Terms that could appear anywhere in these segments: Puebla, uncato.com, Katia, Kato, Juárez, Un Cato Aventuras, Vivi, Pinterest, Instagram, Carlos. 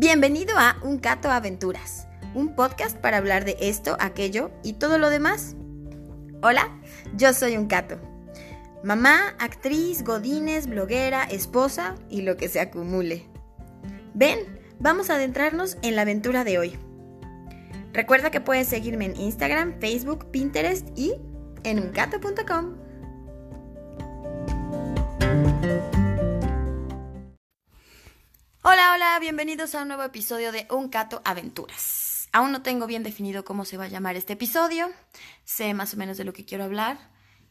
Bienvenido a Un Cato Aventuras, un podcast para hablar de esto, aquello y todo lo demás. Hola, yo soy Un Cato, mamá, actriz, godines, bloguera, esposa y lo que se acumule. Ven, vamos a adentrarnos en la aventura de hoy. Recuerda que puedes seguirme en Instagram, Facebook, Pinterest y en uncato.com. Hola, bienvenidos a un nuevo episodio de Un Cato Aventuras. Aún no tengo bien definido cómo se va a llamar este episodio, sé más o menos de lo que quiero hablar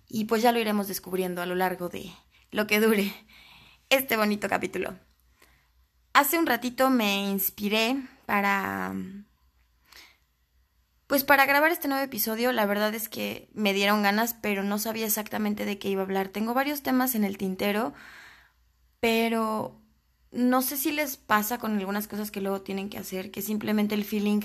y pues ya lo iremos descubriendo a lo largo de lo que dure este bonito capítulo. Hace un ratito me inspiré para grabar este nuevo episodio. La verdad es que me dieron ganas, pero no sabía exactamente de qué iba a hablar. Tengo varios temas en el tintero, pero no sé si les pasa con algunas cosas que luego tienen que hacer, que simplemente el feeling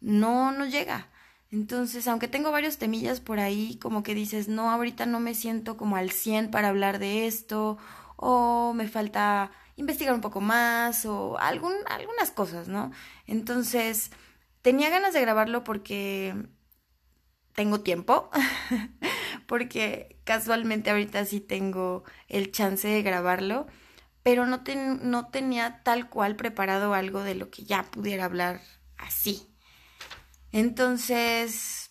no llega. Entonces, aunque tengo varios temillas por ahí, como que dices, no, ahorita no me siento como al 100 para hablar de esto, o me falta investigar un poco más, o algunas cosas, ¿no? Entonces, tenía ganas de grabarlo porque tengo tiempo, porque casualmente ahorita sí tengo el chance de grabarlo, pero no tenía tal cual preparado algo de lo que ya pudiera hablar así. Entonces,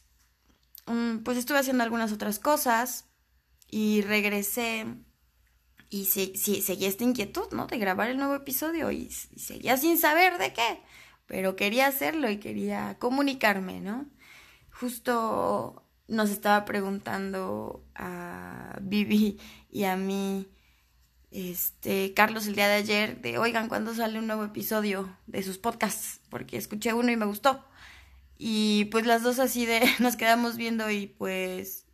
pues estuve haciendo algunas otras cosas y regresé y seguí esta inquietud, ¿no? De grabar el nuevo episodio y seguía sin saber de qué, pero quería hacerlo y quería comunicarme, ¿no? Justo nos estaba preguntando a Vivi y a mí, Carlos, el día de ayer, de oigan, ¿cuándo sale un nuevo episodio de sus podcasts? Porque escuché uno y me gustó. Y pues las dos así de nos quedamos viendo y pues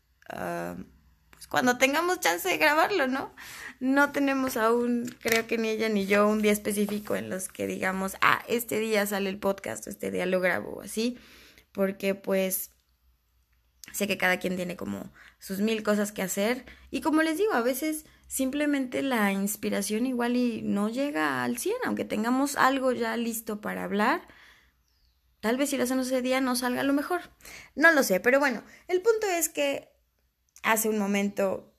cuando tengamos chance de grabarlo, ¿no? No tenemos aún, creo que ni ella ni yo, un día específico en los que digamos, este día sale el podcast, este día lo grabo, así. Porque pues sé que cada quien tiene como sus 1000 cosas que hacer. Y como les digo, a veces simplemente la inspiración igual y no llega al 100, aunque tengamos algo ya listo para hablar. Tal vez si lo hacemos ese día no salga lo mejor. No lo sé, pero bueno, el punto es que hace un momento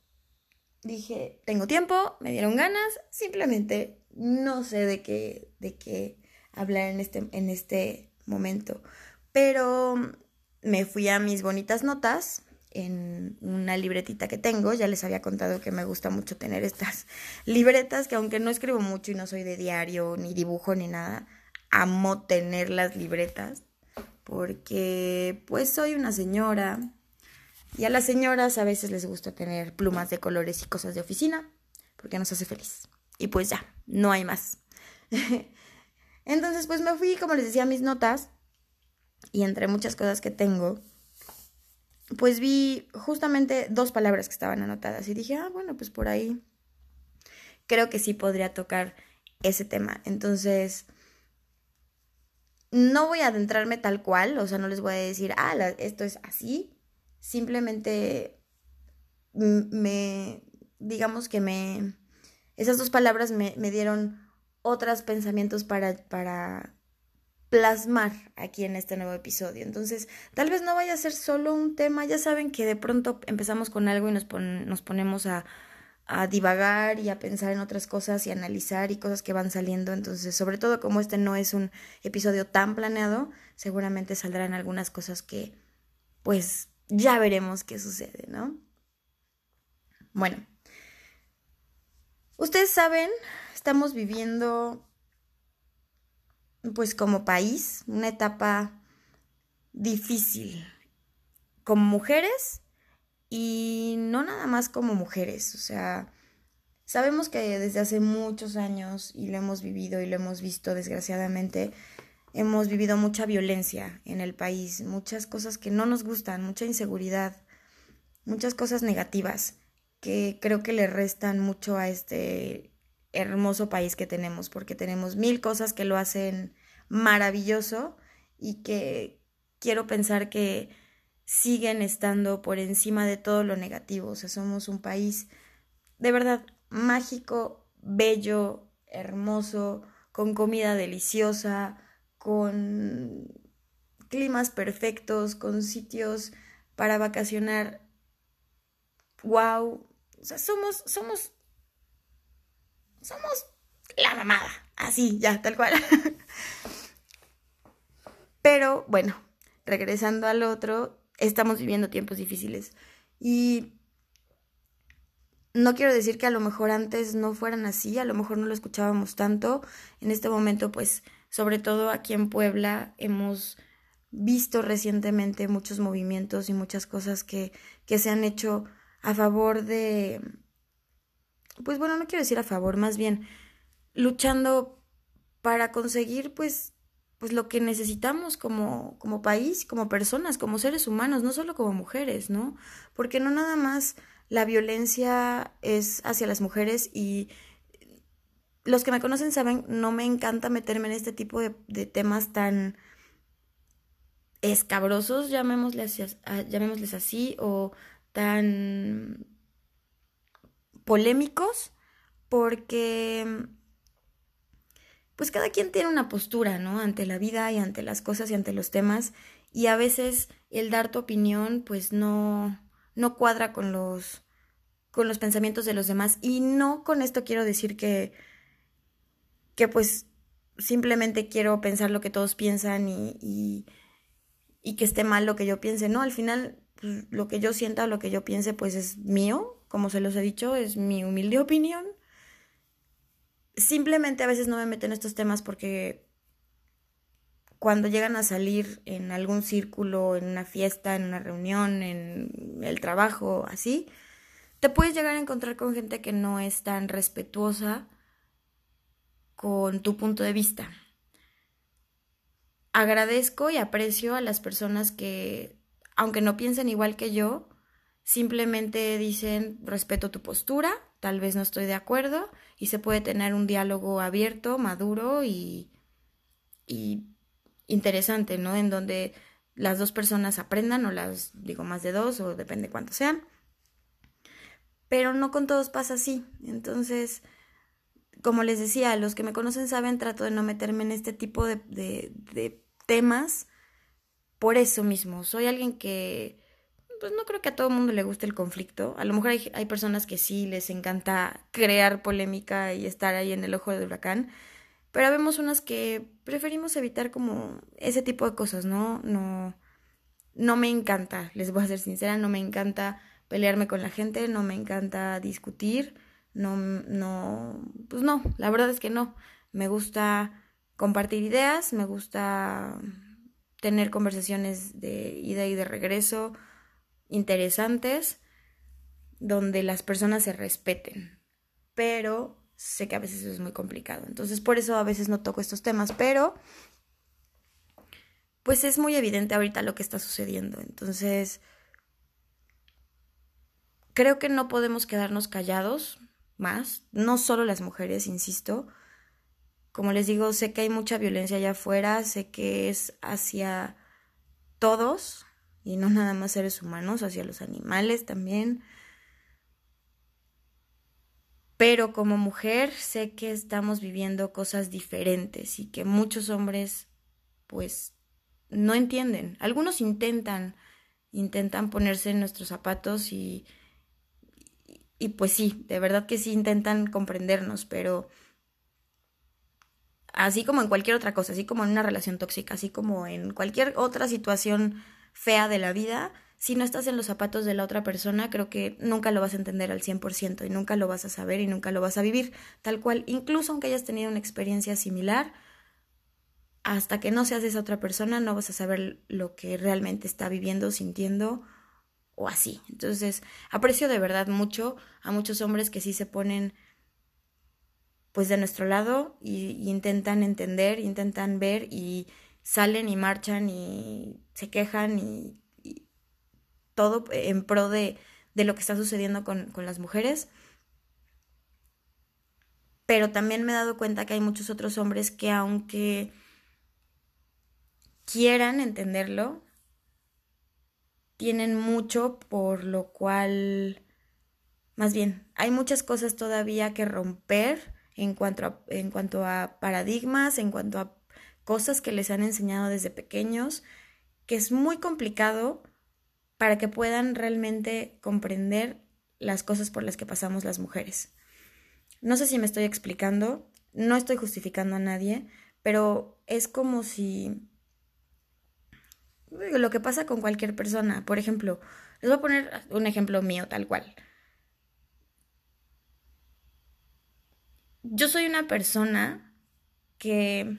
dije, tengo tiempo, me dieron ganas, simplemente no sé de qué hablar en este momento. Pero me fui a mis bonitas notas en una libretita que tengo. Ya les había contado que me gusta mucho tener estas libretas, que aunque no escribo mucho y no soy de diario, ni dibujo, ni nada, amo tener las libretas, porque pues soy una señora, y a las señoras a veces les gusta tener plumas de colores y cosas de oficina, porque nos hace feliz, y pues ya, no hay más. Entonces pues me fui, como les decía, a mis notas, y entre muchas cosas que tengo, pues vi justamente 2 palabras que estaban anotadas y dije, bueno, pues por ahí creo que sí podría tocar ese tema. Entonces, no voy a adentrarme tal cual, o sea, no les voy a decir, esto es así. Simplemente esas 2 palabras me dieron otros pensamientos para plasmar aquí en este nuevo episodio. Entonces, tal vez no vaya a ser solo un tema. Ya saben que de pronto empezamos con algo y nos ponemos a divagar y a pensar en otras cosas y a analizar y cosas que van saliendo. Entonces, sobre todo como este no es un episodio tan planeado, seguramente saldrán algunas cosas que, pues, ya veremos qué sucede, ¿no? Bueno, ustedes saben, estamos viviendo pues como país, una etapa difícil como mujeres y no nada más como mujeres. O sea, sabemos que desde hace muchos años, y lo hemos vivido y lo hemos visto desgraciadamente, hemos vivido mucha violencia en el país, muchas cosas que no nos gustan, mucha inseguridad, muchas cosas negativas que creo que le restan mucho a este hermoso país que tenemos, porque tenemos 1000 cosas que lo hacen maravilloso y que quiero pensar que siguen estando por encima de todo lo negativo. O sea, somos un país de verdad mágico, bello, hermoso, con comida deliciosa, con climas perfectos, con sitios para vacacionar. ¡Wow! O sea, somos la mamada. Así, ya, tal cual. Pero, bueno, regresando al otro, estamos viviendo tiempos difíciles. Y no quiero decir que a lo mejor antes no fueran así, a lo mejor no lo escuchábamos tanto. En este momento, pues, sobre todo aquí en Puebla, hemos visto recientemente muchos movimientos y muchas cosas que se han hecho a favor de... Pues bueno, no quiero decir a favor, más bien luchando para conseguir pues lo que necesitamos como país, como personas, como seres humanos, no solo como mujeres, ¿no? Porque no nada más la violencia es hacia las mujeres, y los que me conocen saben, no me encanta meterme en este tipo de temas tan escabrosos, llamémosles así, o tan polémicos, porque pues cada quien tiene una postura, ¿no? Ante la vida y ante las cosas y ante los temas, y a veces el dar tu opinión pues no cuadra con los pensamientos de los demás. Y no con esto quiero decir que pues simplemente quiero pensar lo que todos piensan y que esté mal lo que yo piense, ¿no? Al final pues, lo que yo sienta o lo que yo piense pues es mío, como se los he dicho, es mi humilde opinión. Simplemente a veces no me meto en estos temas porque cuando llegan a salir en algún círculo, en una fiesta, en una reunión, en el trabajo, así, te puedes llegar a encontrar con gente que no es tan respetuosa con tu punto de vista. Agradezco y aprecio a las personas que, aunque no piensen igual que yo, simplemente dicen, respeto tu postura, tal vez no estoy de acuerdo, y se puede tener un diálogo abierto, maduro y interesante, ¿no? En donde las dos personas aprendan, o las, digo, más de dos, o depende cuántos sean. Pero no con todos pasa así. Entonces, como les decía, los que me conocen saben, trato de no meterme en este tipo de temas por eso mismo. Soy alguien que... pues no creo que a todo el mundo le guste el conflicto. A lo mejor hay personas que sí les encanta crear polémica y estar ahí en el ojo del huracán, pero vemos unas que preferimos evitar como ese tipo de cosas, ¿no? No me encanta, les voy a ser sincera, no me encanta pelearme con la gente, no me encanta discutir, no, la verdad es que no. Me gusta compartir ideas, me gusta tener conversaciones de ida y de regreso, interesantes, donde las personas se respeten, pero sé que a veces eso es muy complicado, entonces por eso a veces no toco estos temas, pero pues es muy evidente ahorita lo que está sucediendo, entonces creo que no podemos quedarnos callados más, no solo las mujeres, insisto, como les digo, sé que hay mucha violencia allá afuera, sé que es hacia todos, y no nada más seres humanos, hacia los animales también. Pero como mujer sé que estamos viviendo cosas diferentes y que muchos hombres pues no entienden. Algunos intentan ponerse en nuestros zapatos y pues sí, de verdad que sí intentan comprendernos, pero así como en cualquier otra cosa, así como en una relación tóxica, así como en cualquier otra situación fea de la vida, si no estás en los zapatos de la otra persona, creo que nunca lo vas a entender al 100% y nunca lo vas a saber y nunca lo vas a vivir tal cual, incluso aunque hayas tenido una experiencia similar, hasta que no seas esa otra persona no vas a saber lo que realmente está viviendo, sintiendo o así. Entonces, aprecio de verdad mucho a muchos hombres que sí se ponen pues de nuestro lado y intentan entender, intentan ver y salen y marchan y se quejan y todo en pro de lo que está sucediendo con las mujeres. Pero también me he dado cuenta que hay muchos otros hombres que aunque quieran entenderlo, tienen mucho por lo cual... Más bien, hay muchas cosas todavía que romper en cuanto a paradigmas, en cuanto a cosas que les han enseñado desde pequeños, que es muy complicado para que puedan realmente comprender las cosas por las que pasamos las mujeres. No sé si me estoy explicando, no estoy justificando a nadie, pero es como si lo que pasa con cualquier persona. Por ejemplo, les voy a poner un ejemplo mío tal cual. Yo soy una persona que...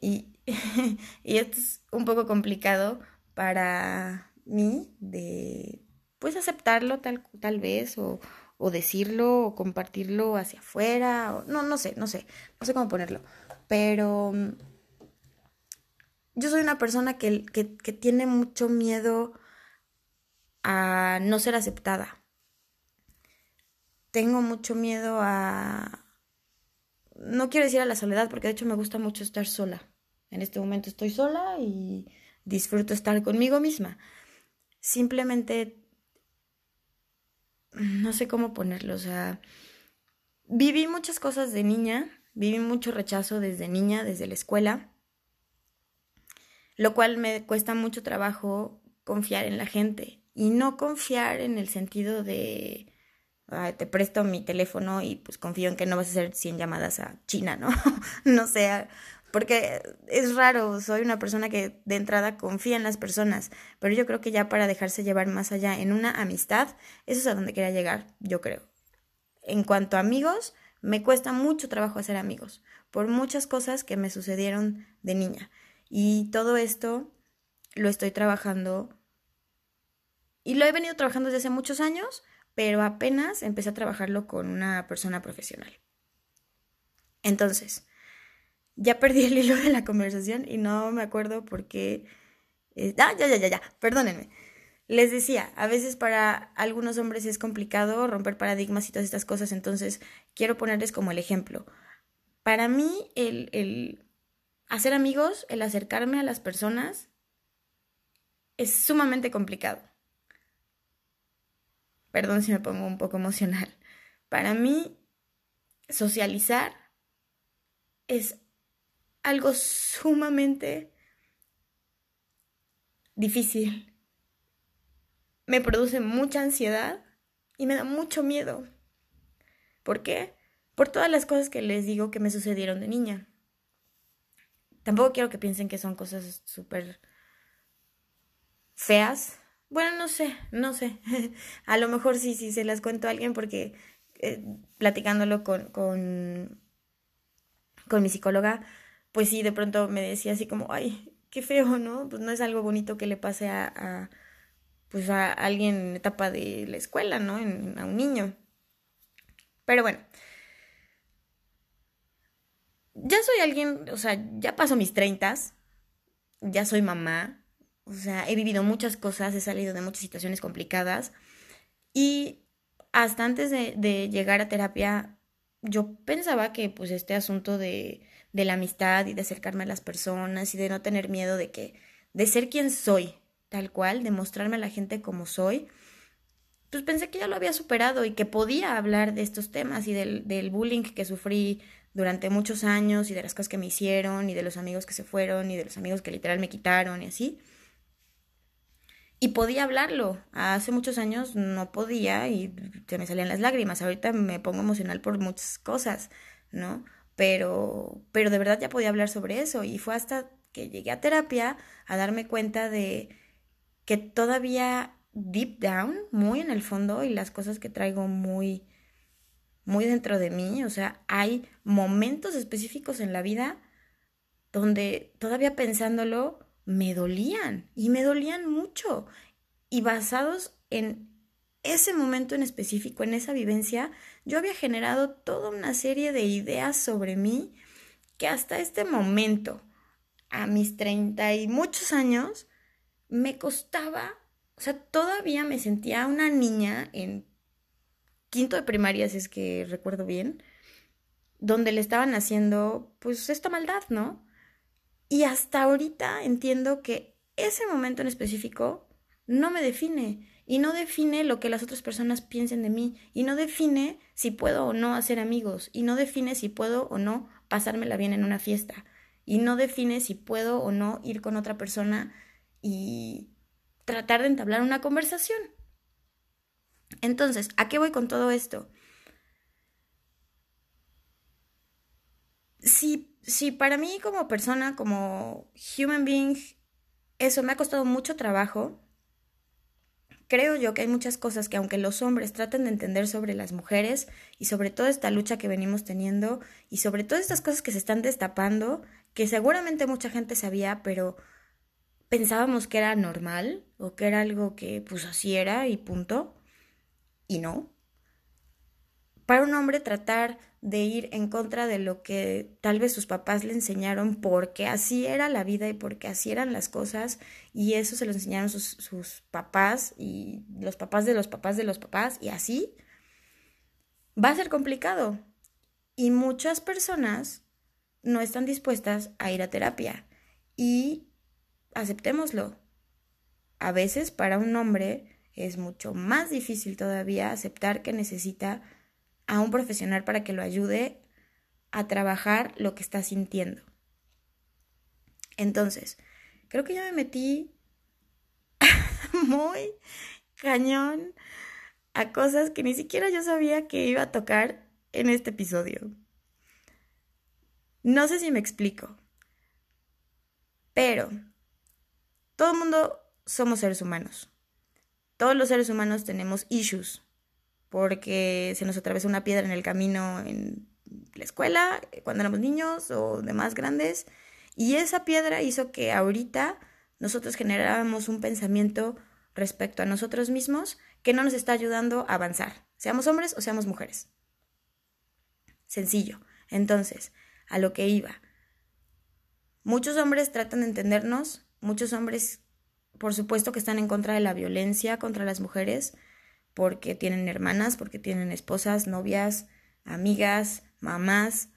Y esto es un poco complicado para mí de pues aceptarlo tal vez o decirlo o compartirlo hacia afuera, o, no sé cómo ponerlo, pero yo soy una persona que tiene mucho miedo a no ser aceptada. Tengo mucho miedo a, no quiero decir a la soledad, porque de hecho me gusta mucho estar sola. En este momento estoy sola y disfruto estar conmigo misma. Simplemente, no sé cómo ponerlo, o sea, viví muchas cosas de niña, viví mucho rechazo desde niña, desde la escuela, lo cual me cuesta mucho trabajo confiar en la gente. Y no confiar en el sentido de, te presto mi teléfono y pues confío en que no vas a hacer 100 llamadas a China, ¿no? No sé... Porque es raro, soy una persona que de entrada confía en las personas, pero yo creo que ya para dejarse llevar más allá en una amistad, eso es a donde quería llegar, yo creo. En cuanto a amigos, me cuesta mucho trabajo hacer amigos, por muchas cosas que me sucedieron de niña. Y todo esto lo estoy trabajando, y lo he venido trabajando desde hace muchos años, pero apenas empecé a trabajarlo con una persona profesional. Entonces... ya perdí el hilo de la conversación y no me acuerdo por qué... Ya, perdónenme. Les decía, a veces para algunos hombres es complicado romper paradigmas y todas estas cosas, entonces quiero ponerles como el ejemplo. Para mí, el hacer amigos, el acercarme a las personas, es sumamente complicado. Perdón si me pongo un poco emocional. Para mí, socializar es algo sumamente difícil. Me produce mucha ansiedad y me da mucho miedo. ¿Por qué? Por todas las cosas que les digo que me sucedieron de niña. Tampoco quiero que piensen que son cosas súper feas. Bueno, no sé. A lo mejor sí se las cuento a alguien porque platicándolo con mi psicóloga, pues sí, de pronto me decía así como, ay, qué feo, ¿no? Pues no es algo bonito que le pase a alguien en etapa de la escuela, ¿no? A un niño. Pero bueno, ya soy alguien, o sea, ya paso mis 30, ya soy mamá, o sea, he vivido muchas cosas, he salido de muchas situaciones complicadas y hasta antes de llegar a terapia, yo pensaba que pues este asunto de la amistad y de acercarme a las personas y de no tener miedo de ser quien soy, tal cual, de mostrarme a la gente como soy, pues pensé que ya lo había superado y que podía hablar de estos temas y del bullying que sufrí durante muchos años y de las cosas que me hicieron y de los amigos que se fueron y de los amigos que literal me quitaron y así. Y podía hablarlo. Hace muchos años no podía y se me salían las lágrimas. Ahorita me pongo emocional por muchas cosas, ¿no? Pero de verdad ya podía hablar sobre eso. Y fue hasta que llegué a terapia a darme cuenta de que todavía deep down, muy en el fondo, y las cosas que traigo muy, muy dentro de mí, o sea, hay momentos específicos en la vida donde todavía pensándolo, me dolían, y me dolían mucho, y basados en ese momento en específico, en esa vivencia, yo había generado toda una serie de ideas sobre mí que hasta este momento, a mis 30 y muchos años, me costaba, o sea, todavía me sentía una niña en 5º de primaria, si es que recuerdo bien, donde le estaban haciendo, pues, esta maldad, ¿no? Y hasta ahorita entiendo que ese momento en específico no me define y no define lo que las otras personas piensen de mí, y no define si puedo o no hacer amigos, y no define si puedo o no pasármela bien en una fiesta, y no define si puedo o no ir con otra persona y tratar de entablar una conversación. Entonces, ¿a qué voy con todo esto? Si para mí como persona, como human being, eso me ha costado mucho trabajo, creo yo que hay muchas cosas que aunque los hombres traten de entender sobre las mujeres y sobre toda esta lucha que venimos teniendo y sobre todas estas cosas que se están destapando, que seguramente mucha gente sabía, pero pensábamos que era normal o que era algo que pues así era y punto, y no. Para un hombre tratar de ir en contra de lo que tal vez sus papás le enseñaron porque así era la vida y porque así eran las cosas y eso se lo enseñaron sus papás y los papás de los papás de los papás y así, va a ser complicado. Y muchas personas no están dispuestas a ir a terapia y aceptémoslo. A veces para un hombre es mucho más difícil todavía aceptar que necesita a un profesional para que lo ayude a trabajar lo que está sintiendo. Entonces, creo que ya me metí muy cañón a cosas que ni siquiera yo sabía que iba a tocar en este episodio. No sé si me explico, pero todo el mundo somos seres humanos. Todos los seres humanos tenemos issues. Porque se nos atravesó una piedra en el camino en la escuela, cuando éramos niños o de más grandes, y esa piedra hizo que ahorita nosotros generáramos un pensamiento respecto a nosotros mismos que no nos está ayudando a avanzar, seamos hombres o seamos mujeres. Sencillo. Entonces, a lo que iba. Muchos hombres tratan de entendernos, muchos hombres, por supuesto, que están en contra de la violencia contra las mujeres, porque tienen hermanas, porque tienen esposas, novias, amigas, mamás,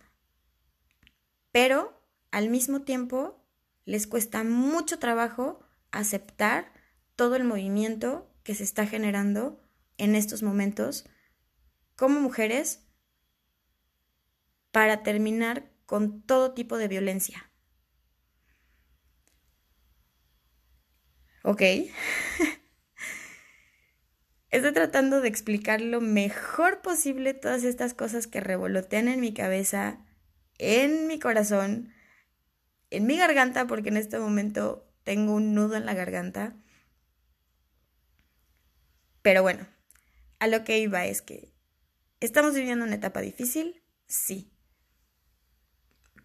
pero al mismo tiempo les cuesta mucho trabajo aceptar todo el movimiento que se está generando en estos momentos como mujeres para terminar con todo tipo de violencia. Ok. Estoy tratando de explicar lo mejor posible todas estas cosas que revolotean en mi cabeza, en mi corazón, en mi garganta, porque en este momento tengo un nudo en la garganta. Pero bueno, a lo que iba es que estamos viviendo una etapa difícil, sí.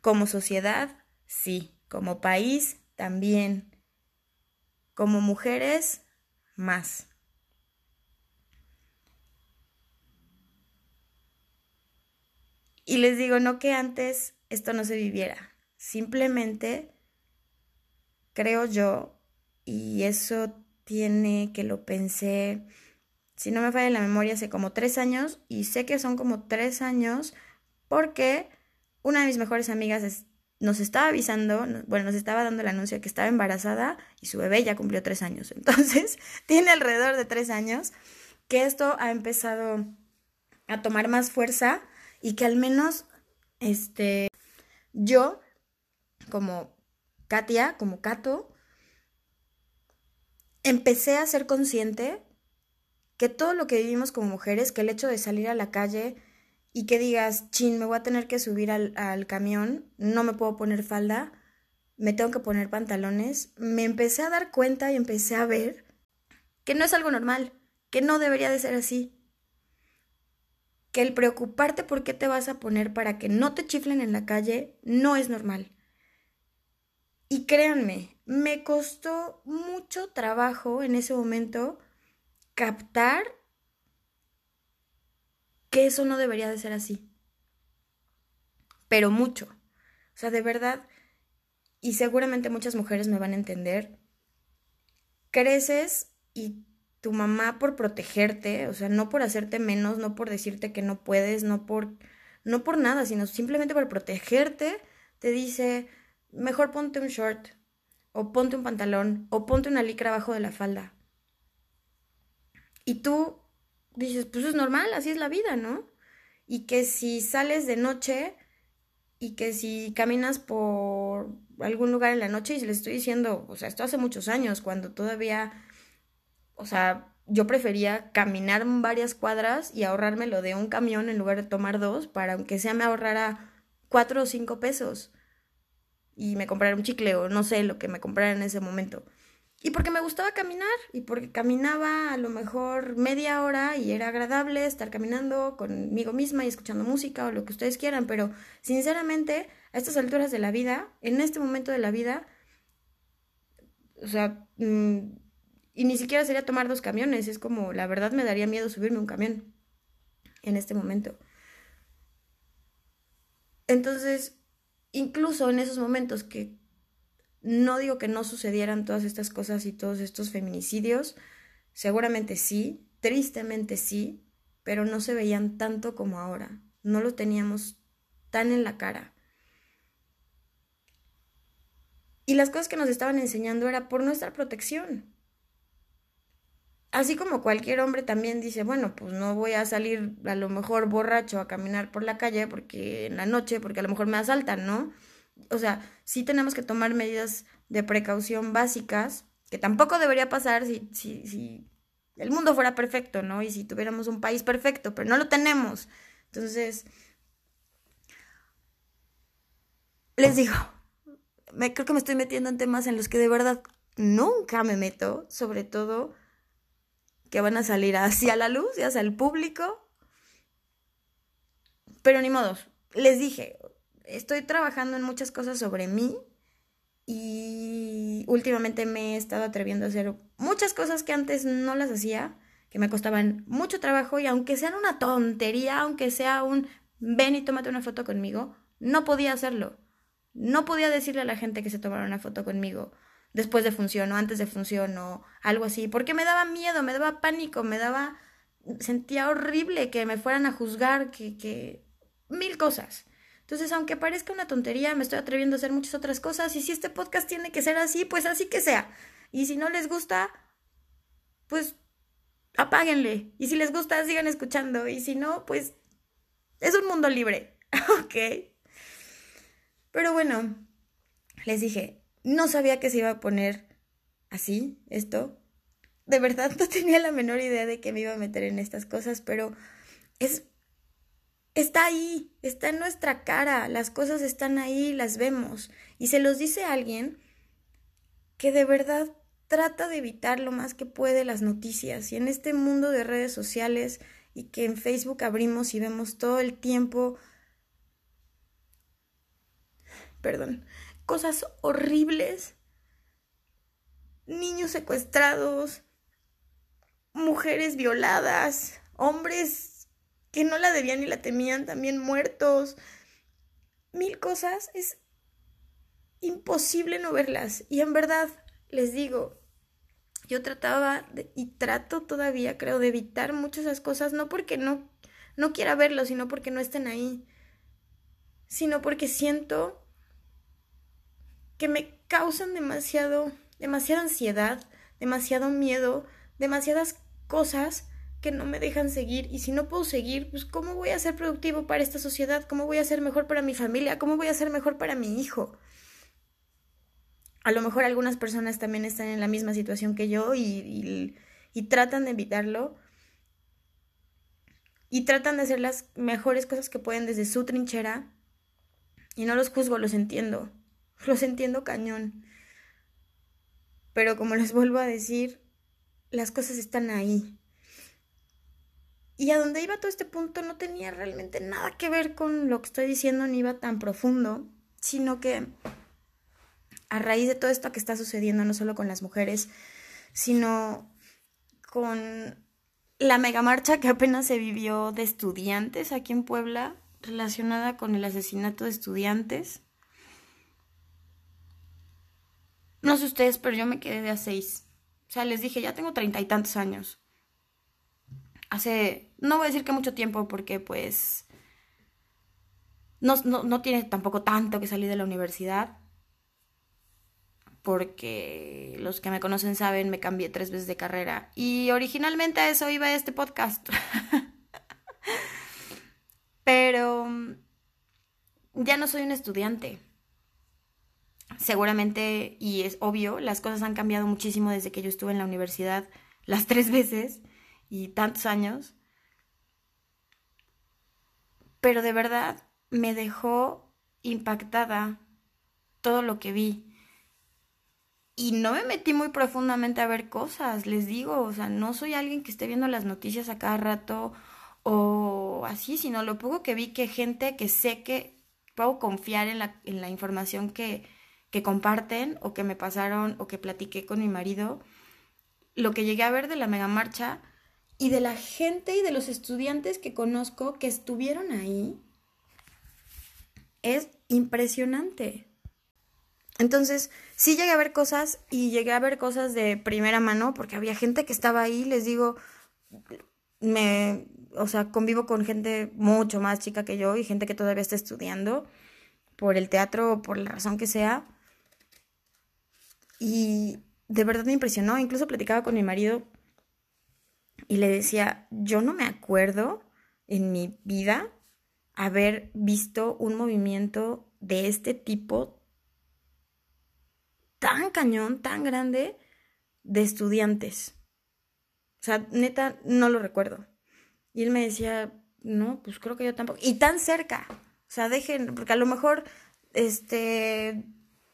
Como sociedad, sí. Como país, también. Como mujeres, más. Y les digo, no que antes esto no se viviera, simplemente creo yo, y eso tiene que lo pensé, si no me falla la memoria, hace como 3 años, y sé que son como 3 años, porque una de mis mejores amigas nos estaba avisando, bueno, nos estaba dando el anuncio de que estaba embarazada, y su bebé ya cumplió 3 años, entonces tiene alrededor de 3 años que esto ha empezado a tomar más fuerza, y que al menos yo, como Katia, como Kato, empecé a ser consciente que todo lo que vivimos como mujeres, que el hecho de salir a la calle y que digas, chin, me voy a tener que subir al camión, no me puedo poner falda, me tengo que poner pantalones, me empecé a dar cuenta y empecé a ver que no es algo normal, que no debería de ser así. Que el preocuparte por qué te vas a poner para que no te chiflen en la calle no es normal. Y créanme, me costó mucho trabajo en ese momento captar que eso no debería de ser así. Pero mucho. O sea, de verdad, y seguramente muchas mujeres me van a entender, creces y tu mamá por protegerte, o sea, no por hacerte menos, no por decirte que no puedes, no por nada, sino simplemente por protegerte, te dice, mejor ponte un short, o ponte un pantalón, o ponte una licra abajo de la falda. Y tú dices, pues es normal, así es la vida, ¿no? Y que si sales de noche y que si caminas por algún lugar en la noche, y les estoy diciendo, o sea, esto hace muchos años, cuando todavía, o sea, yo prefería caminar varias cuadras y ahorrarme lo de un camión en lugar de tomar dos, para aunque sea me ahorrara 4 o 5 pesos y me comprara un chicle o no sé, lo que me comprara en ese momento. Y porque me gustaba caminar, y porque caminaba a lo mejor media hora y era agradable estar caminando conmigo misma y escuchando música o lo que ustedes quieran, pero sinceramente a estas alturas de la vida, en este momento de la vida, o sea, y ni siquiera sería tomar 2 camiones, es como, la verdad me daría miedo subirme un camión en este momento. Entonces, incluso en esos momentos que no digo que no sucedieran todas estas cosas y todos estos feminicidios, seguramente sí, tristemente sí, pero no se veían tanto como ahora, no lo teníamos tan en la cara. Y las cosas que nos estaban enseñando era por nuestra protección. Así como cualquier hombre también dice, bueno, pues no voy a salir a lo mejor borracho a caminar por la calle porque en la noche, porque a lo mejor me asaltan, ¿no? O sea, sí tenemos que tomar medidas de precaución básicas, que tampoco debería pasar si el mundo fuera perfecto, ¿no? Y si tuviéramos un país perfecto, pero no lo tenemos. Entonces, les digo, creo que me estoy metiendo en temas en los que de verdad nunca me meto, sobre todo que van a salir hacia la luz y hacia el público. Pero ni modos, les dije, estoy trabajando en muchas cosas sobre mí y últimamente me he estado atreviendo a hacer muchas cosas que antes no las hacía, que me costaban mucho trabajo, y aunque sean una tontería, aunque sea un ven y tómate una foto conmigo, no podía hacerlo. No podía decirle a la gente que se tomara una foto conmigo después de función o antes de función o algo así, porque me daba miedo, me daba pánico, sentía horrible que me fueran a juzgar, que mil cosas. Entonces, aunque parezca una tontería, me estoy atreviendo a hacer muchas otras cosas. Y si este podcast tiene que ser así, pues así que sea. Y si no les gusta, pues apáguenle. Y si les gusta, sigan escuchando. Y si no, pues es un mundo libre. Ok. Pero bueno, les dije, no sabía que se iba a poner así esto. De verdad, no tenía la menor idea de que me iba a meter en estas cosas, pero está ahí, está en nuestra cara, las cosas están ahí, las vemos. Y se los dice alguien que de verdad trata de evitar lo más que puede las noticias. Y en este mundo de redes sociales y que en Facebook abrimos y vemos todo el tiempo, cosas horribles, niños secuestrados, mujeres violadas, hombres que no la debían ni la temían, también muertos, mil cosas, es imposible no verlas. Y en verdad, les digo, yo trato todavía, creo, de evitar mucho esas cosas, no porque no quiera verlos, sino porque no estén ahí, sino porque siento que me causan demasiada ansiedad, demasiado miedo, demasiadas cosas que no me dejan seguir. Y si no puedo seguir, pues ¿cómo voy a ser productivo para esta sociedad? ¿Cómo voy a ser mejor para mi familia? ¿Cómo voy a ser mejor para mi hijo? A lo mejor algunas personas también están en la misma situación que yo y tratan de evitarlo y tratan de hacer las mejores cosas que pueden desde su trinchera, y no los juzgo, los entiendo cañón, pero como les vuelvo a decir, las cosas están ahí. Y a donde iba todo este punto no tenía realmente nada que ver con lo que estoy diciendo, ni iba tan profundo, sino que a raíz de todo esto que está sucediendo, no solo con las mujeres, sino con la megamarcha que apenas se vivió de estudiantes aquí en Puebla, relacionada con el asesinato de estudiantes. No sé ustedes, pero yo me quedé de a 6. O sea, les dije, ya tengo 30 y tantos años. Hace, no voy a decir que mucho tiempo, porque pues no tiene tampoco tanto que salir de la universidad. porque los que me conocen saben, me cambié 3 veces de carrera. Y originalmente a eso iba este podcast. Pero ya no soy un estudiante. Seguramente, y es obvio, las cosas han cambiado muchísimo desde que yo estuve en la universidad las 3 veces y tantos años. Pero de verdad me dejó impactada todo lo que vi. Y no me metí muy profundamente a ver cosas, les digo, o sea, no soy alguien que esté viendo las noticias a cada rato o así, sino lo poco que vi, que gente que sé que puedo confiar en la información que comparten o que me pasaron o que platiqué con mi marido, lo que llegué a ver de la megamarcha y de la gente y de los estudiantes que conozco que estuvieron ahí, es impresionante. Entonces, sí llegué a ver cosas y llegué a ver cosas de primera mano porque había gente que estaba ahí, les digo, convivo con gente mucho más chica que yo y gente que todavía está estudiando por el teatro o por la razón que sea. Y de verdad me impresionó, incluso platicaba con mi marido y le decía, yo no me acuerdo en mi vida haber visto un movimiento de este tipo tan cañón, tan grande, de estudiantes. O sea, neta, no lo recuerdo. Y él me decía, no, pues creo que yo tampoco. Y tan cerca. O sea, dejen, porque a lo mejor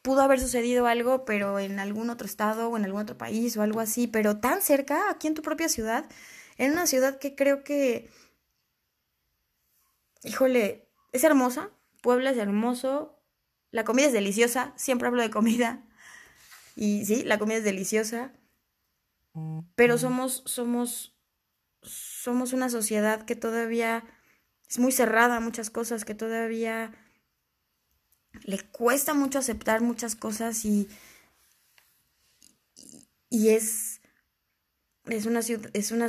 pudo haber sucedido algo, pero en algún otro estado o en algún otro país o algo así. Pero tan cerca, aquí en tu propia ciudad, en una ciudad que creo que, híjole, es hermosa. Puebla es hermoso. La comida es deliciosa. Siempre hablo de comida. Y sí, la comida es deliciosa, pero somos una sociedad que todavía es muy cerrada a muchas cosas, que todavía le cuesta mucho aceptar muchas cosas y es una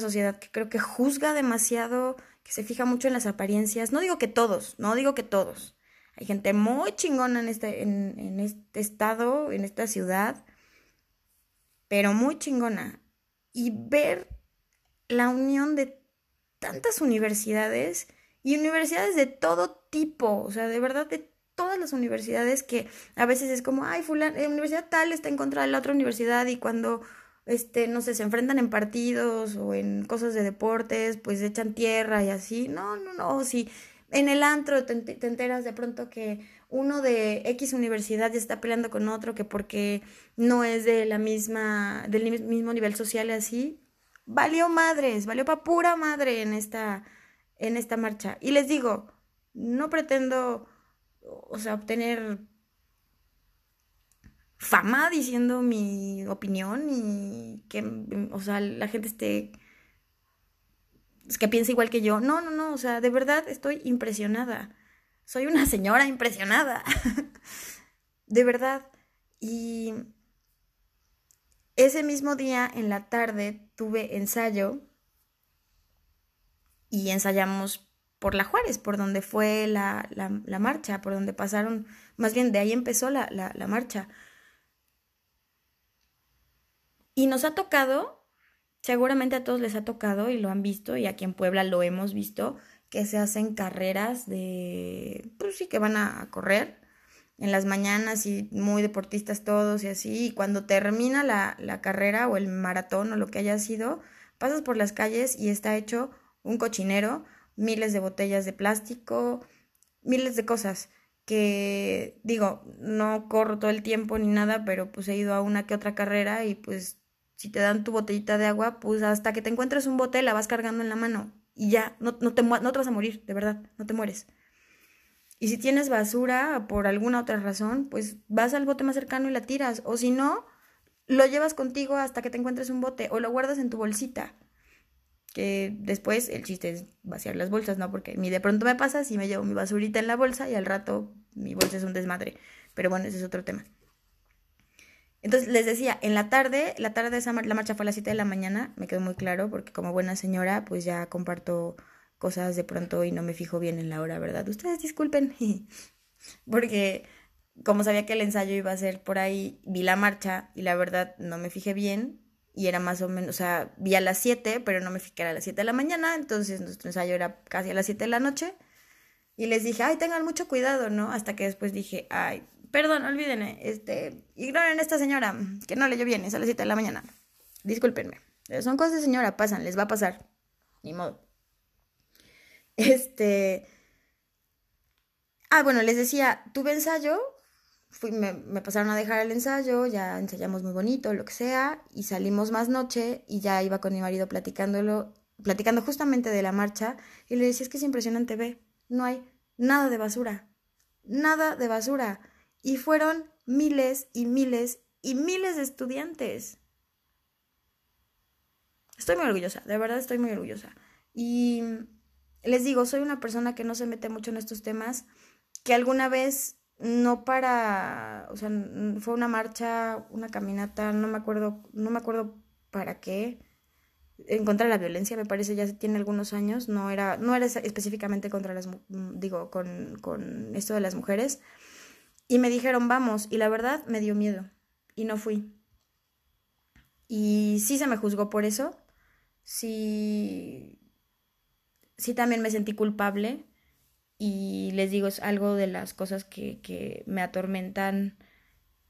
sociedad que creo que juzga demasiado, que se fija mucho en las apariencias. No digo que todos, Hay gente muy chingona en este estado, en esta ciudad, pero muy chingona. Y ver la unión de tantas universidades y universidades de todo tipo, o sea, de verdad de todas las universidades que a veces es como, ay, fulano, la universidad tal está en contra de la otra universidad y cuando, no sé, se enfrentan en partidos o en cosas de deportes, pues echan tierra y así. No, sí. En el antro te enteras de pronto que uno de X universidad ya está peleando con otro que porque no es de la misma, del mismo nivel social y así. Valió madres, valió pa' pura madre en esta marcha. Y les digo, no pretendo, o sea, obtener fama diciendo mi opinión y que, o sea, la gente esté, es que piensa igual que yo. No, o sea, de verdad estoy impresionada. Soy una señora impresionada. De verdad. Y ese mismo día en la tarde tuve ensayo y ensayamos por la Juárez, por donde fue la marcha, por donde pasaron, más bien de ahí empezó la marcha. Y nos ha tocado, seguramente a todos les ha tocado y lo han visto, y aquí en Puebla lo hemos visto, que se hacen carreras pues sí, que van a correr en las mañanas y muy deportistas todos y así, y cuando termina la carrera o el maratón o lo que haya sido, pasas por las calles y está hecho un cochinero, miles de botellas de plástico, miles de cosas que, digo, no corro todo el tiempo ni nada, pero pues he ido a una que otra carrera y pues si te dan tu botellita de agua, pues hasta que te encuentres un bote la vas cargando en la mano. Y ya, no te vas a morir, de verdad, no te mueres. Y si tienes basura por alguna otra razón, pues vas al bote más cercano y la tiras. O si no, lo llevas contigo hasta que te encuentres un bote. O lo guardas en tu bolsita. Que después el chiste es vaciar las bolsas, ¿no? Porque de pronto me pasa si me llevo mi basurita en la bolsa y al rato mi bolsa es un desmadre. Pero bueno, ese es otro tema. Entonces les decía, en la tarde la marcha fue a las 7 de la mañana, me quedó muy claro porque como buena señora pues ya comparto cosas de pronto y no me fijo bien en la hora, ¿verdad? Ustedes disculpen, porque como sabía que el ensayo iba a ser por ahí, vi la marcha y la verdad no me fijé bien y era más o menos, o sea, vi a las 7, pero no me fijé que era a las 7 de la mañana, entonces nuestro ensayo era casi a las 7 de la noche y les dije, ay, tengan mucho cuidado, ¿no? Hasta que después dije, ay, perdón, olvídenme, ignoren a esta señora que no leyó bien, es a las 7 de la mañana, discúlpenme, pero son cosas de señora, pasan, les va a pasar, ni modo. Bueno, les decía, tuve ensayo, me pasaron a dejar el ensayo, ya ensayamos muy bonito, lo que sea, y salimos más noche, y ya iba con mi marido platicando justamente de la marcha, y le decía, es que es impresionante, ve, no hay nada de basura, y fueron miles y miles y miles de estudiantes. Estoy muy orgullosa, de verdad estoy muy orgullosa, y... les digo, soy una persona que no se mete mucho en estos temas, que alguna vez fue una marcha, una caminata, no me acuerdo para qué, en contra de la violencia, me parece, ya tiene algunos años, no era específicamente contra con esto de las mujeres, y me dijeron, vamos, y la verdad me dio miedo, y no fui. Y sí se me juzgó por eso, sí también me sentí culpable y les digo, es algo de las cosas que me atormentan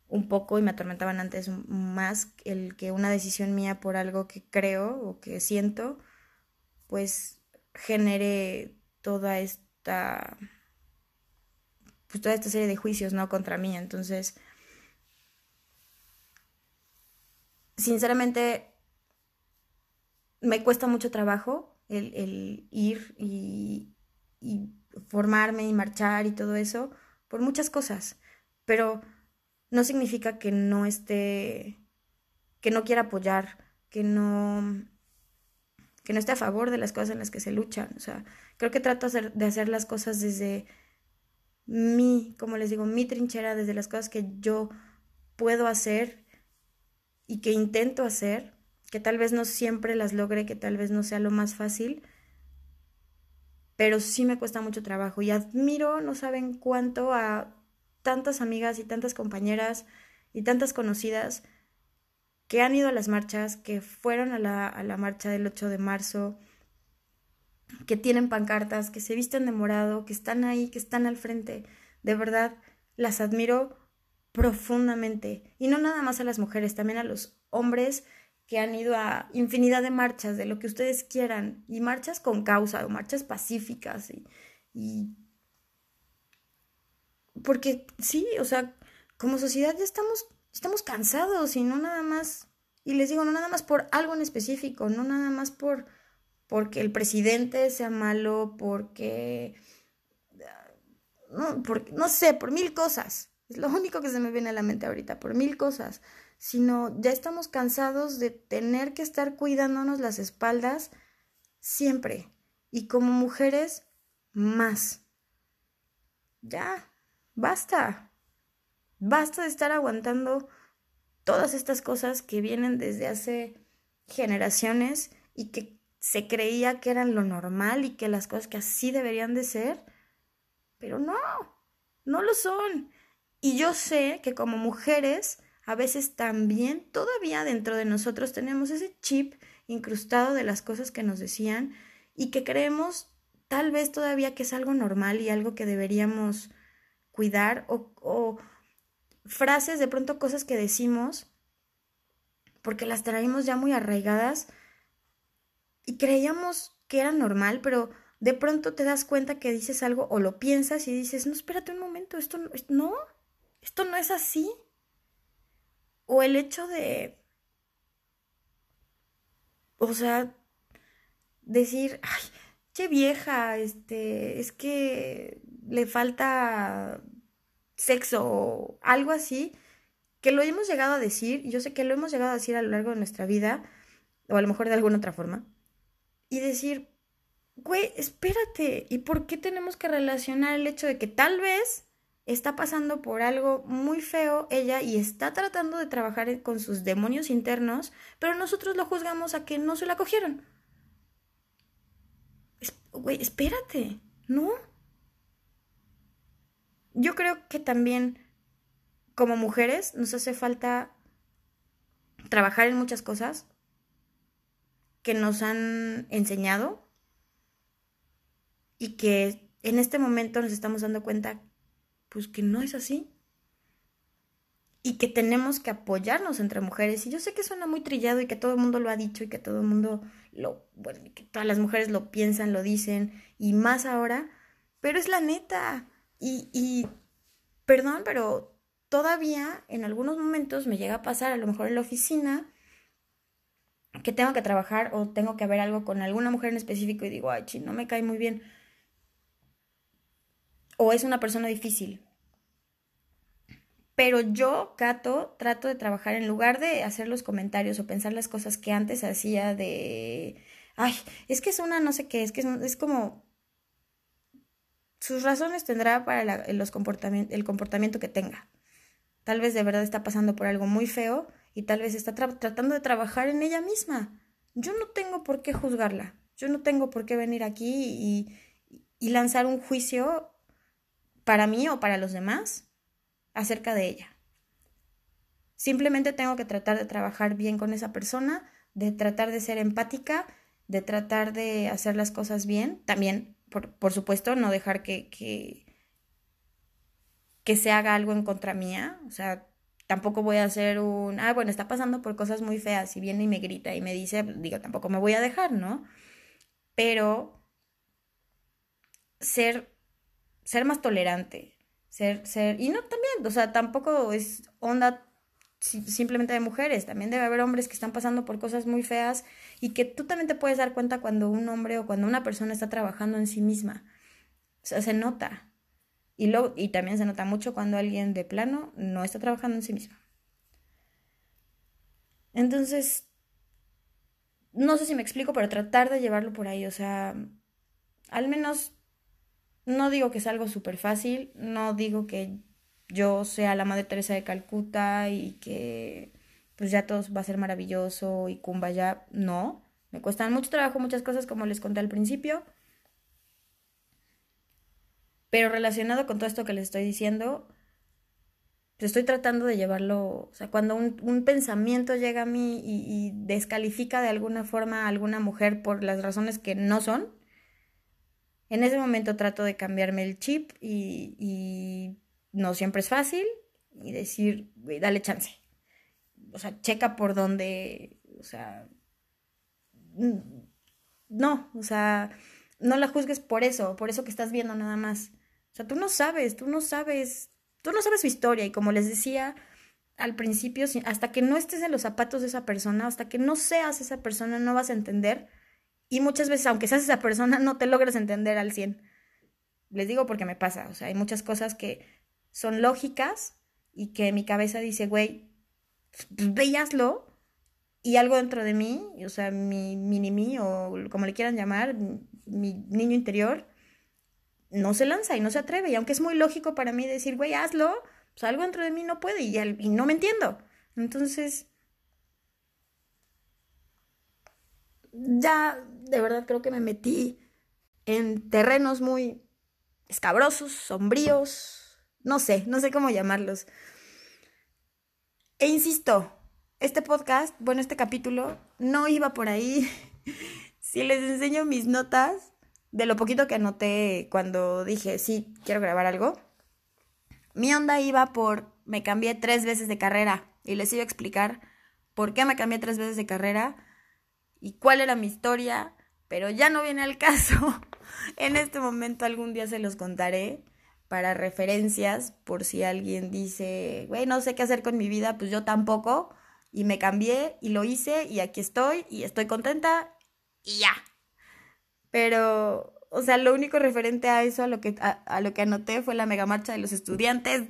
un poco y me atormentaban antes más, el que una decisión mía por algo que creo o que siento, pues genere toda esta serie de juicios, ¿no?, contra mí. Entonces, sinceramente, me cuesta mucho trabajo el ir y formarme y marchar y todo eso, por muchas cosas, pero no significa que no esté, que no quiera apoyar, que no esté a favor de las cosas en las que se luchan. O sea, creo que trato de hacer las cosas desde mi trinchera, desde las cosas que yo puedo hacer y que intento hacer, que tal vez no siempre las logre, que tal vez no sea lo más fácil, pero sí me cuesta mucho trabajo. Y admiro, no saben cuánto, a tantas amigas y tantas compañeras y tantas conocidas que han ido a las marchas, que fueron a la marcha del 8 de marzo, que tienen pancartas, que se visten de morado, que están ahí, que están al frente. De verdad, las admiro profundamente. Y no nada más a las mujeres, también a los hombres que han ido a infinidad de marchas, de lo que ustedes quieran, y marchas con causa, o marchas pacíficas, y... porque sí, o sea, como sociedad ya estamos cansados, y no nada más, y les digo, no nada más por algo en específico, no nada más porque el presidente sea malo, no sé, por mil cosas, es lo único que se me viene a la mente ahorita, por mil cosas, sino ya estamos cansados de tener que estar cuidándonos las espaldas siempre, y como mujeres más. Ya, basta de estar aguantando todas estas cosas que vienen desde hace generaciones y que se creía que eran lo normal y que las cosas que así deberían de ser, pero no lo son. Y yo sé que como mujeres... a veces también, todavía dentro de nosotros tenemos ese chip incrustado de las cosas que nos decían y que creemos tal vez todavía que es algo normal y algo que deberíamos cuidar, o frases, de pronto cosas que decimos porque las traemos ya muy arraigadas y creíamos que era normal, pero de pronto te das cuenta que dices algo o lo piensas y dices, no, espérate un momento, esto no es así. O el hecho de, o sea, decir, ay, che vieja, es que le falta sexo o algo así, que lo hemos llegado a decir, yo sé que lo hemos llegado a decir a lo largo de nuestra vida, o a lo mejor de alguna otra forma, y decir, güey, espérate, ¿y por qué tenemos que relacionar el hecho de que tal vez... está pasando por algo muy feo ella y está tratando de trabajar con sus demonios internos, pero nosotros lo juzgamos a que no se la cogieron? Güey, espérate, ¿no? Yo creo que también como mujeres nos hace falta trabajar en muchas cosas que nos han enseñado y que en este momento nos estamos dando cuenta pues que no es así y que tenemos que apoyarnos entre mujeres. Y yo sé que suena muy trillado y que todo el mundo lo ha dicho y que todo el mundo que todas las mujeres lo piensan, lo dicen y más ahora, pero es la neta. Y perdón, pero todavía en algunos momentos me llega a pasar, a lo mejor en la oficina, que tengo que trabajar o tengo que ver algo con alguna mujer en específico y digo, ay, no me cae muy bien. O es una persona difícil. Pero yo, Kato, trato de trabajar en lugar de hacer los comentarios o pensar las cosas que antes hacía de... Ay, es que es una no sé qué, es que es como... Sus razones tendrá para el comportamiento que tenga. Tal vez de verdad está pasando por algo muy feo y tal vez está tratando de trabajar en ella misma. Yo no tengo por qué juzgarla. Yo no tengo por qué venir aquí y lanzar un juicio para mí o para los demás acerca de ella. Simplemente tengo que tratar de trabajar bien con esa persona, de tratar de ser empática, de tratar de hacer las cosas bien también. Por supuesto, no dejar que se haga algo en contra mía. O sea, tampoco voy a hacer un... Ah, bueno, está pasando por cosas muy feas. Si viene y me grita y me dice, digo, tampoco me voy a dejar, ¿no? Pero ser más tolerante. Y no, también, o sea, tampoco es onda simplemente de mujeres. También debe haber hombres que están pasando por cosas muy feas y que tú también te puedes dar cuenta cuando un hombre o cuando una persona está trabajando en sí misma. O sea, se nota. Y también se nota mucho cuando alguien de plano no está trabajando en sí misma. Entonces, no sé si me explico, pero tratar de llevarlo por ahí. O sea, al menos no digo que es algo súper fácil, no digo que yo sea la Madre Teresa de Calcuta y que pues ya todo va a ser maravilloso y kumbaya. No, me cuestan mucho trabajo muchas cosas como les conté al principio. Pero relacionado con todo esto que les estoy diciendo, pues estoy tratando de llevarlo... O sea, cuando un pensamiento llega a mí y descalifica de alguna forma a alguna mujer por las razones que no son, en ese momento trato de cambiarme el chip y no siempre es fácil, y decir, güey, dale chance. O sea, checa por dónde, o sea, no, o sea, no la juzgues por eso que estás viendo nada más. O sea, tú no sabes su historia. Y como les decía al principio, hasta que no estés en los zapatos de esa persona, hasta que no seas esa persona, no vas a entender. Y muchas veces, aunque seas esa persona, no te logras entender al 100. Les digo porque me pasa, o sea, hay muchas cosas que son lógicas y que mi cabeza dice, güey, ve y hazlo. Y algo dentro de mí, o sea, mi mini-mí o como le quieran llamar, mi niño interior, no se lanza y no se atreve. Y aunque es muy lógico para mí decir, güey, hazlo, pues algo dentro de mí no puede y no me entiendo. Entonces, ya de verdad creo que me metí en terrenos muy escabrosos, sombríos. No sé cómo llamarlos. E insisto, este podcast, bueno, este capítulo, no iba por ahí. Si les enseño mis notas, de lo poquito que anoté cuando dije, sí, quiero grabar algo, mi onda iba por, me cambié 3 veces de carrera. Y les iba a explicar por qué me cambié 3 veces de carrera y cuál era mi historia, pero ya no viene al caso. En este momento algún día se los contaré, para referencias, por si alguien dice, güey, no sé qué hacer con mi vida, pues yo tampoco, y me cambié, y lo hice, y aquí estoy, y estoy contenta, y ya. Pero, o sea, lo único referente a eso, a lo que anoté, fue la megamarcha de los estudiantes,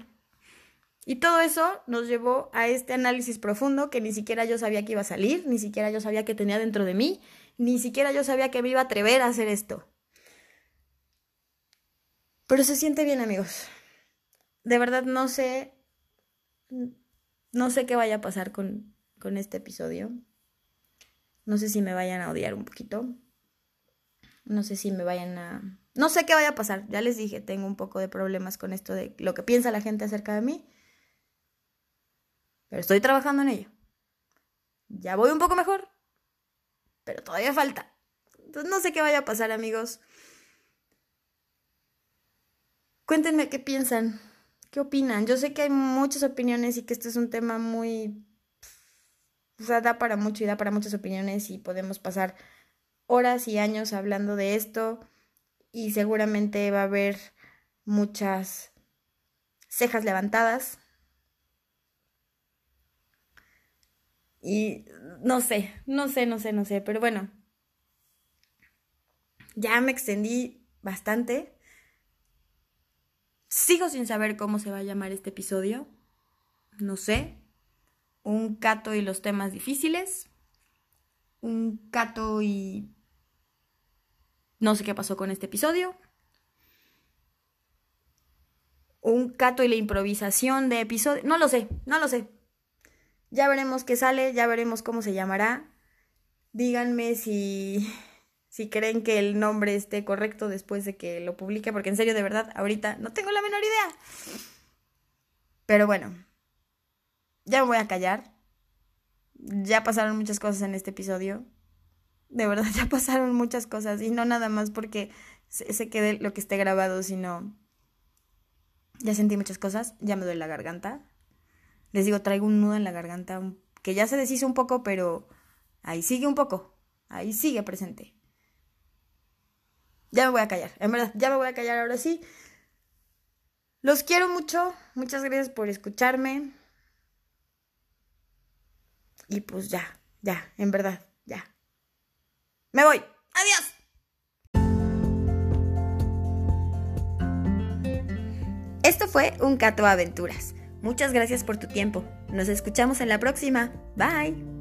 y todo eso nos llevó a este análisis profundo que ni siquiera yo sabía que iba a salir, ni siquiera yo sabía que tenía dentro de mí, ni siquiera yo sabía que me iba a atrever a hacer esto. Pero se siente bien, amigos. De verdad no sé qué vaya a pasar con este episodio. No sé si me vayan a odiar un poquito. No sé si me vayan a... No sé qué vaya a pasar. Ya les dije, tengo un poco de problemas con esto de lo que piensa la gente acerca de mí. pero estoy trabajando en ello. Ya voy un poco mejor, pero todavía falta. Entonces no sé qué vaya a pasar, amigos. Cuéntenme qué piensan, qué opinan. Yo sé que hay muchas opiniones y que este es un tema muy... O sea, da para mucho y da para muchas opiniones y podemos pasar horas y años hablando de esto y seguramente va a haber muchas cejas levantadas. Y no sé, pero bueno, ya me extendí bastante. Sigo sin saber cómo se va a llamar este episodio, no sé. Un Cato y los temas difíciles, un Cato y no sé qué pasó con este episodio, un Cato y la improvisación de episodio, no lo sé. Ya veremos qué sale, ya veremos cómo se llamará. Díganme si creen que el nombre esté correcto después de que lo publique, porque en serio, de verdad, ahorita no tengo la menor idea. Pero bueno, ya me voy a callar. Ya pasaron muchas cosas en este episodio. De verdad, ya pasaron muchas cosas. Y no nada más porque se quede lo que esté grabado, sino... Ya sentí muchas cosas, ya me duele la garganta. Les digo, traigo un nudo en la garganta que ya se deshizo un poco, pero ahí sigue un poco. Ahí sigue presente. Ya me voy a callar. En verdad, ya me voy a callar ahora sí. Los quiero mucho. Muchas gracias por escucharme. Y pues ya, en verdad, ya. ¡Me voy! ¡Adiós! Esto fue Un Cato Aventuras. Muchas gracias por tu tiempo. Nos escuchamos en la próxima. Bye.